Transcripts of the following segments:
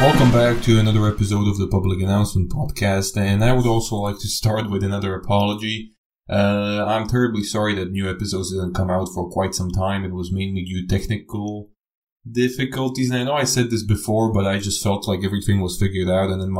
Welcome back to another episode of the Public Announcement Podcast, and I would also like to start with another apology. I'm terribly sorry that new episodes didn't come out for quite some time. It was mainly due to technical difficulties, and I know I said this before, but I just felt like everything was figured out, and then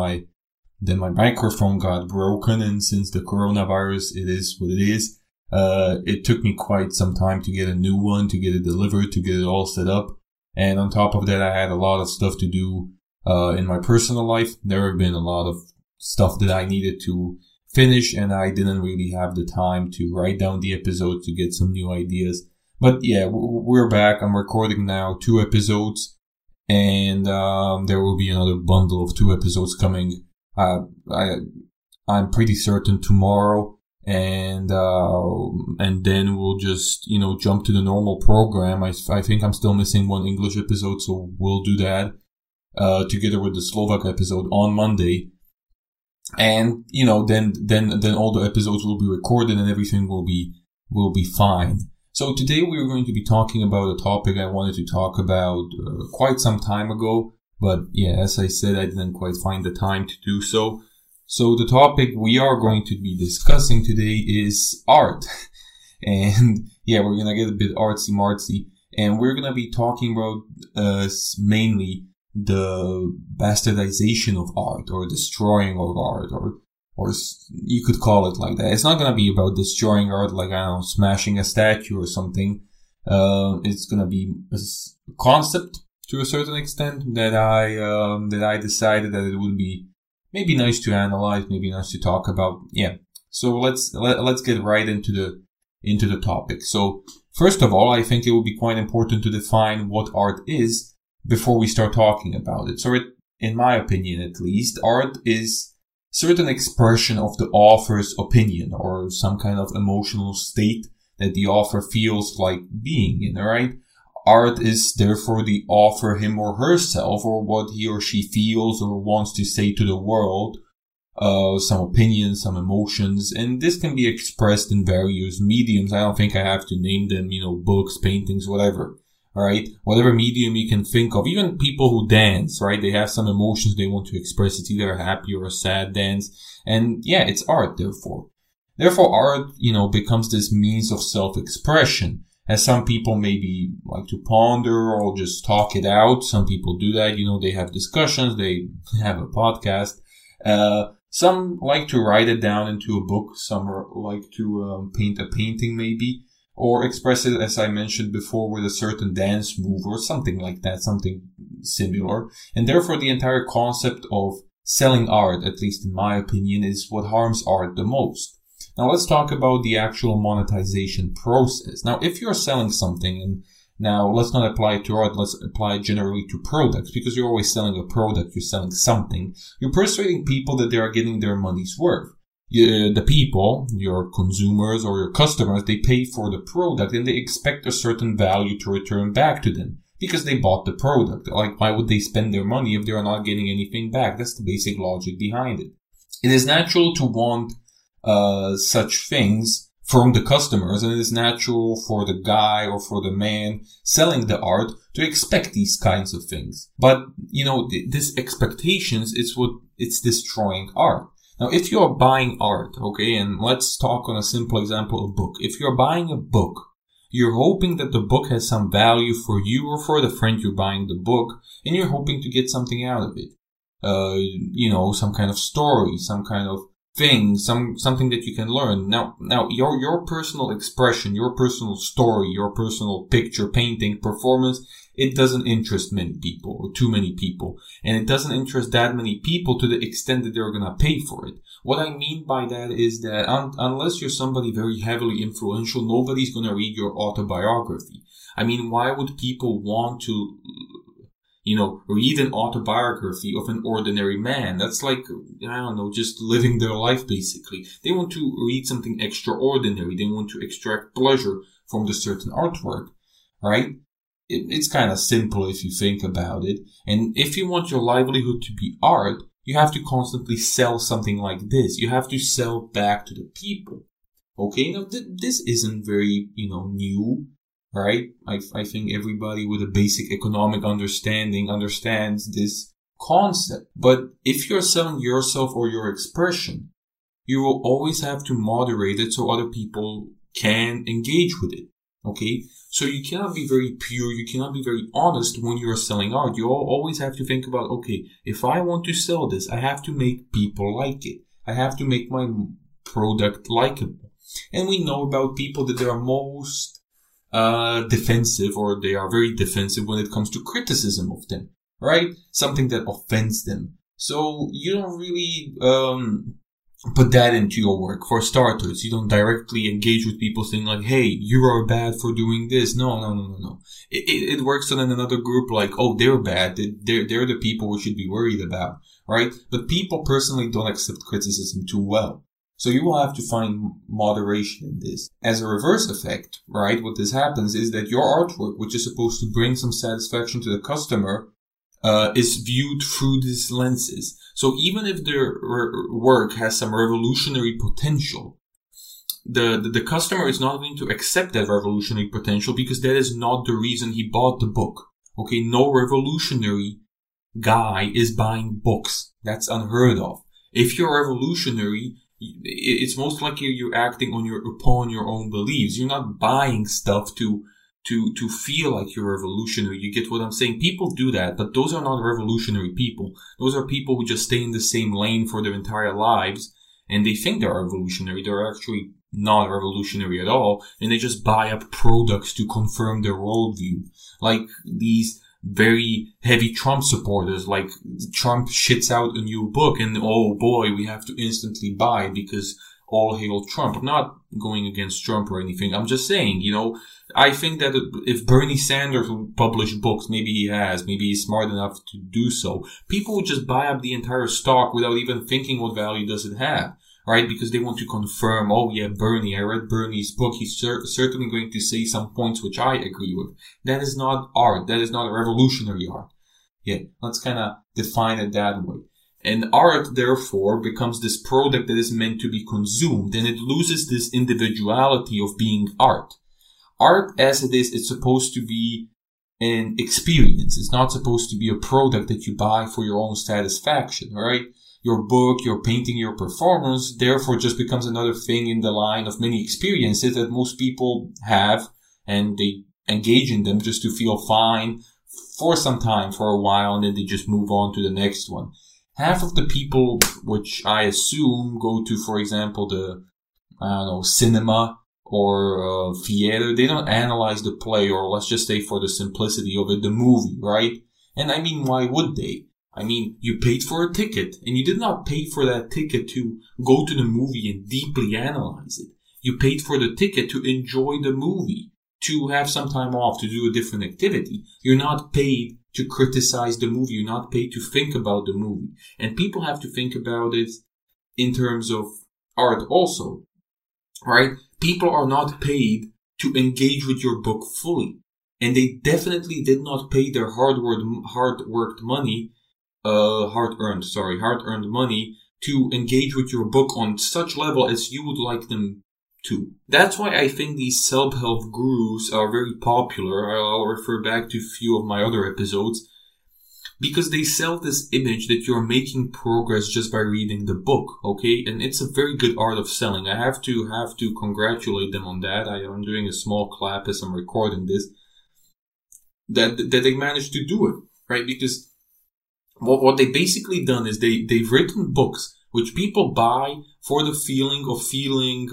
my microphone got broken, and since the coronavirus, it is what it is. It took me quite some time to get a new one, to get it delivered, to get it all set up, and on top of that, I had a lot of stuff to do. In my personal life, there have been a lot of stuff that I needed to finish, and I didn't really have the time to write down the episode to get some new ideas. But yeah, we're back. I'm recording now 2 episodes, and there will be another bundle of 2 episodes coming. I'm pretty certain tomorrow, and then we'll just jump to the normal program. I think I'm still missing 1 English episode, so we'll do that. Together with the Slovak episode on Monday. And, then all the episodes will be recorded and everything will be fine. So today we're going to be talking about a topic I wanted to talk about quite some time ago. But yeah, as I said, I didn't quite find the time to do so. So the topic we are going to be discussing today is art. And yeah, we're going to get a bit artsy-martsy. And we're going to be talking about mainly the bastardization of art, or destroying of art, or you could call it like that. It's not going to be about destroying art like, smashing a statue or something. It's going to be a concept to a certain extent that I decided that it would be maybe nice to analyze, maybe nice to talk about. Yeah. So let's get right into the topic. So first of all, I think it would be quite important to define what art is before we start talking about it. So in my opinion, at least, art is certain expression of the author's opinion or some kind of emotional state that the author feels like being in, right? Art is therefore the author, him or herself, or what he or she feels or wants to say to the world, some opinions, some emotions, and this can be expressed in various mediums. I don't think I have to name them, books, paintings, whatever. Right? Whatever medium you can think of. Even people who dance, right? They have some emotions they want to express. It's either a happy or a sad dance. And yeah, it's art, therefore. Therefore, art, becomes this means of self-expression. As some people maybe like to ponder or just talk it out. Some people do that. They have discussions. They have a podcast. Some like to write it down into a book. Some like to paint a painting, maybe. Or express it, as I mentioned before, with a certain dance move or something like that, something similar. And therefore, the entire concept of selling art, at least in my opinion, is what harms art the most. Now, let's talk about the actual monetization process. Now, if you're selling something, and now let's not apply it to art, let's apply it generally to products, because you're always selling a product, you're selling something. You're persuading people that they are getting their money's worth. The people, your consumers or your customers, they pay for the product and they expect a certain value to return back to them because they bought the product. Like, why would they spend their money if they are not getting anything back? That's the basic logic behind it. It is natural to want such things from the customers, and it is natural for the guy or for the man selling the art to expect these kinds of things. But, this expectations is it's destroying art. Now, if you are buying art, okay, and let's talk on a simple example of book. If you're buying a book, you're hoping that the book has some value for you or for the friend you're buying the book, and you're hoping to get something out of it. Some kind of story, some kind of thing, something that you can learn. Now your personal expression, your personal story, your personal picture, painting, performance, it doesn't interest many people or too many people. And it doesn't interest that many people to the extent that they're going to pay for it. What I mean by that is that unless you're somebody very heavily influential, nobody's going to read your autobiography. I mean, why would people want to, read an autobiography of an ordinary man? That's like, just living their life basically. They want to read something extraordinary. They want to extract pleasure from the certain artwork, right? It's kind of simple if you think about it. And if you want your livelihood to be art, you have to constantly sell something like this. You have to sell back to the people. Okay, now this isn't very, new, right? I think everybody with a basic economic understanding understands this concept. But if you're selling yourself or your expression, you will always have to moderate it so other people can engage with it. Okay? So you cannot be very pure. You cannot be very honest when you're selling art. You always have to think about, okay, if I want to sell this, I have to make people like it. I have to make my product likable. And we know about people that they are most defensive, or they are very defensive when it comes to criticism of them, right? Something that offends them. So you don't really put that into your work. For starters, you don't directly engage with people saying like, hey, you are bad for doing this. No. It works on another group like, oh, they're bad. They're the people we should be worried about, right? But people personally don't accept criticism too well. So you will have to find moderation in this. As a reverse effect, right, what this happens is that your artwork, which is supposed to bring some satisfaction to the customer, is viewed through these lenses. So even if their work has some revolutionary potential, the customer is not going to accept that revolutionary potential because that is not the reason he bought the book. Okay, no revolutionary guy is buying books. That's unheard of. If you're revolutionary, it's most likely you're acting on upon your own beliefs. You're not buying stuff to feel like you're revolutionary. You get what I'm saying? People do that, but those are not revolutionary people. Those are people who just stay in the same lane for their entire lives, and they think they're revolutionary. They're actually not revolutionary at all, and they just buy up products to confirm their worldview. Like these very heavy Trump supporters, like Trump shits out a new book and, oh boy, we have to instantly buy because all hail Trump. I'm not going against Trump or anything. I'm just saying, you know, I think that if Bernie Sanders would publish books, maybe he has, maybe he's smart enough to do so, people would just buy up the entire stock without even thinking what value does it have, right? Because they want to confirm, oh yeah, Bernie, I read Bernie's book. He's certainly going to say some points which I agree with. That is not art. That is not revolutionary art. Yeah, let's kind of define it that way. And art, therefore, becomes this product that is meant to be consumed, and it loses this individuality of being art. Art, as it is, it's supposed to be an experience. It's not supposed to be a product that you buy for your own satisfaction, right? Your book, your painting, your performance, therefore, just becomes another thing in the line of many experiences that most people have, and they engage in them just to feel fine for some time, for a while, and then they just move on to the next one. Half of the people, which I assume go to, for example, the, I don't know, cinema or theater, they don't analyze the play, or let's just say for the simplicity of it, the movie, right? And I mean, why would they? I mean, you paid for a ticket, and you did not pay for that ticket to go to the movie and deeply analyze it. You paid for the ticket to enjoy the movie, to have some time off, to do a different activity. You're not paid to criticize the movie. You're not paid to think about the movie. And people have to think about it in terms of art also, right? People are not paid to engage with your book fully. And they definitely did not pay their hard-earned money to engage with your book on such level as you would like them to. That's why I think these self-help gurus are very popular. I'll refer back to a few of my other episodes, because they sell this image that you're making progress just by reading the book, okay? And it's a very good art of selling. I have to congratulate them on that. I am doing a small clap as I'm recording this, that they managed to do it, right? Because what they basically done is they've written books which people buy for the feeling of feeling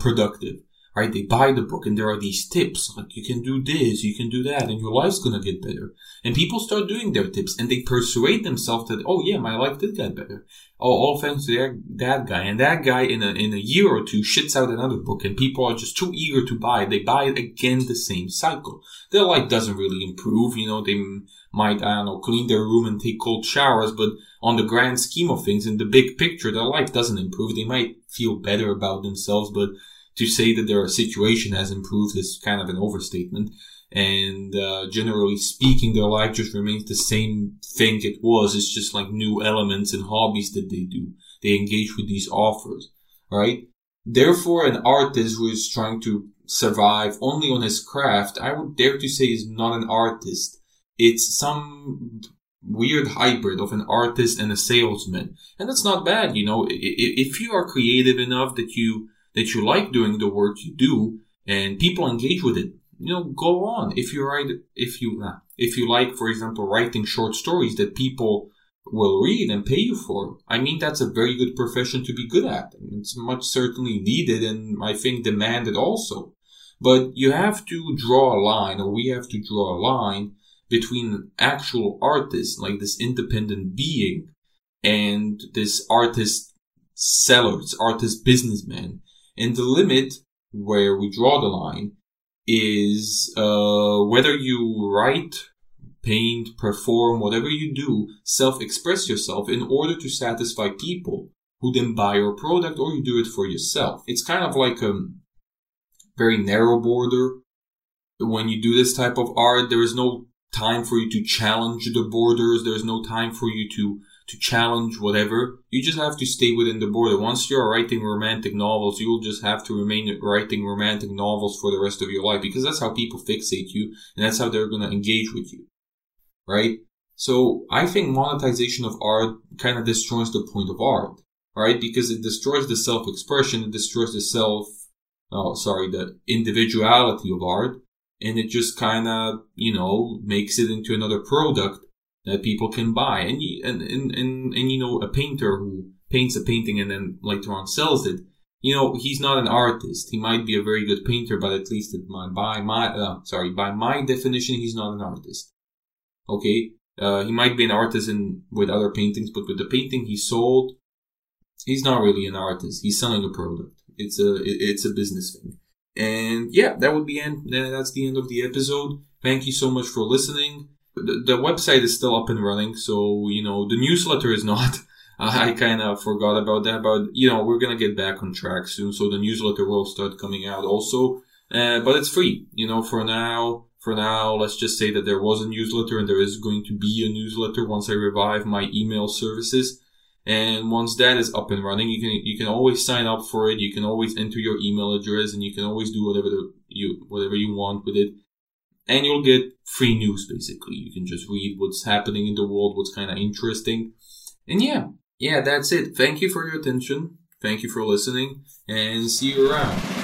productive, right? They buy the book, and there are these tips, like you can do this, you can do that, and your life's going to get better. And people start doing their tips, and they persuade themselves that, oh yeah, my life did get better. Oh, all thanks to that guy. And that guy in a year or two shits out another book, and people are just too eager to buy it. They buy it again, the same cycle. Their life doesn't really improve, you know, they might, I don't know, clean their room and take cold showers, but on the grand scheme of things, in the big picture, their life doesn't improve. They might feel better about themselves, but to say that their situation has improved is kind of an overstatement. And generally speaking, their life just remains the same thing it was. It's just like new elements and hobbies that they do. They engage with these offers, right? Therefore, an artist who is trying to survive only on his craft, I would dare to say, is not an artist. It's some weird hybrid of an artist and a salesman. And that's not bad, you know. If you are creative enough that you like doing the work you do and people engage with it, you know, go on. If you like, for example, writing short stories that people will read and pay you for, I mean, that's a very good profession to be good at. It's much certainly needed and I think demanded also. But you have to draw a line, or we have to draw a line between an actual artist, like this independent being, and this artist seller, this artist businessman. And the limit where we draw the line is whether you write, paint, perform, whatever you do, self-express yourself in order to satisfy people who then buy your product, or you do it for yourself. It's kind of like a very narrow border. When you do this type of art, there is no time for you to challenge the borders. There's no time for you to challenge whatever. You just have to stay within the border. Once you're writing romantic novels, you'll just have to remain writing romantic novels for the rest of your life, because that's how people fixate you and that's how they're going to engage with you, right? So I think monetization of art kind of destroys the point of art, right? Because it destroys the self-expression, it destroys the individuality of art. And it just kind of, you know, makes it into another product that people can buy. And you know, a painter who paints a painting and then later on sells it, you know, he's not an artist. He might be a very good painter, but at least by my definition, he's not an artist. Okay, he might be an artist with other paintings, but with the painting he sold, he's not really an artist. He's selling a product. It's a business thing. And yeah, that would be end. That's the end of the episode. Thank you so much for listening. The website is still up and running, so you know the newsletter is not. I kind of forgot about that, but you know we're gonna get back on track soon, so the newsletter will start coming out also. But it's free, you know. For now, let's just say that there was a newsletter and there is going to be a newsletter once I revive my email services. And once that is up and running, you can always sign up for it. You can always enter your email address, and you can always do whatever you want with it. And you'll get free news, basically. You can just read what's happening in the world, what's kind of interesting. And yeah, that's it. Thank you for your attention. Thank you for listening, and see you around.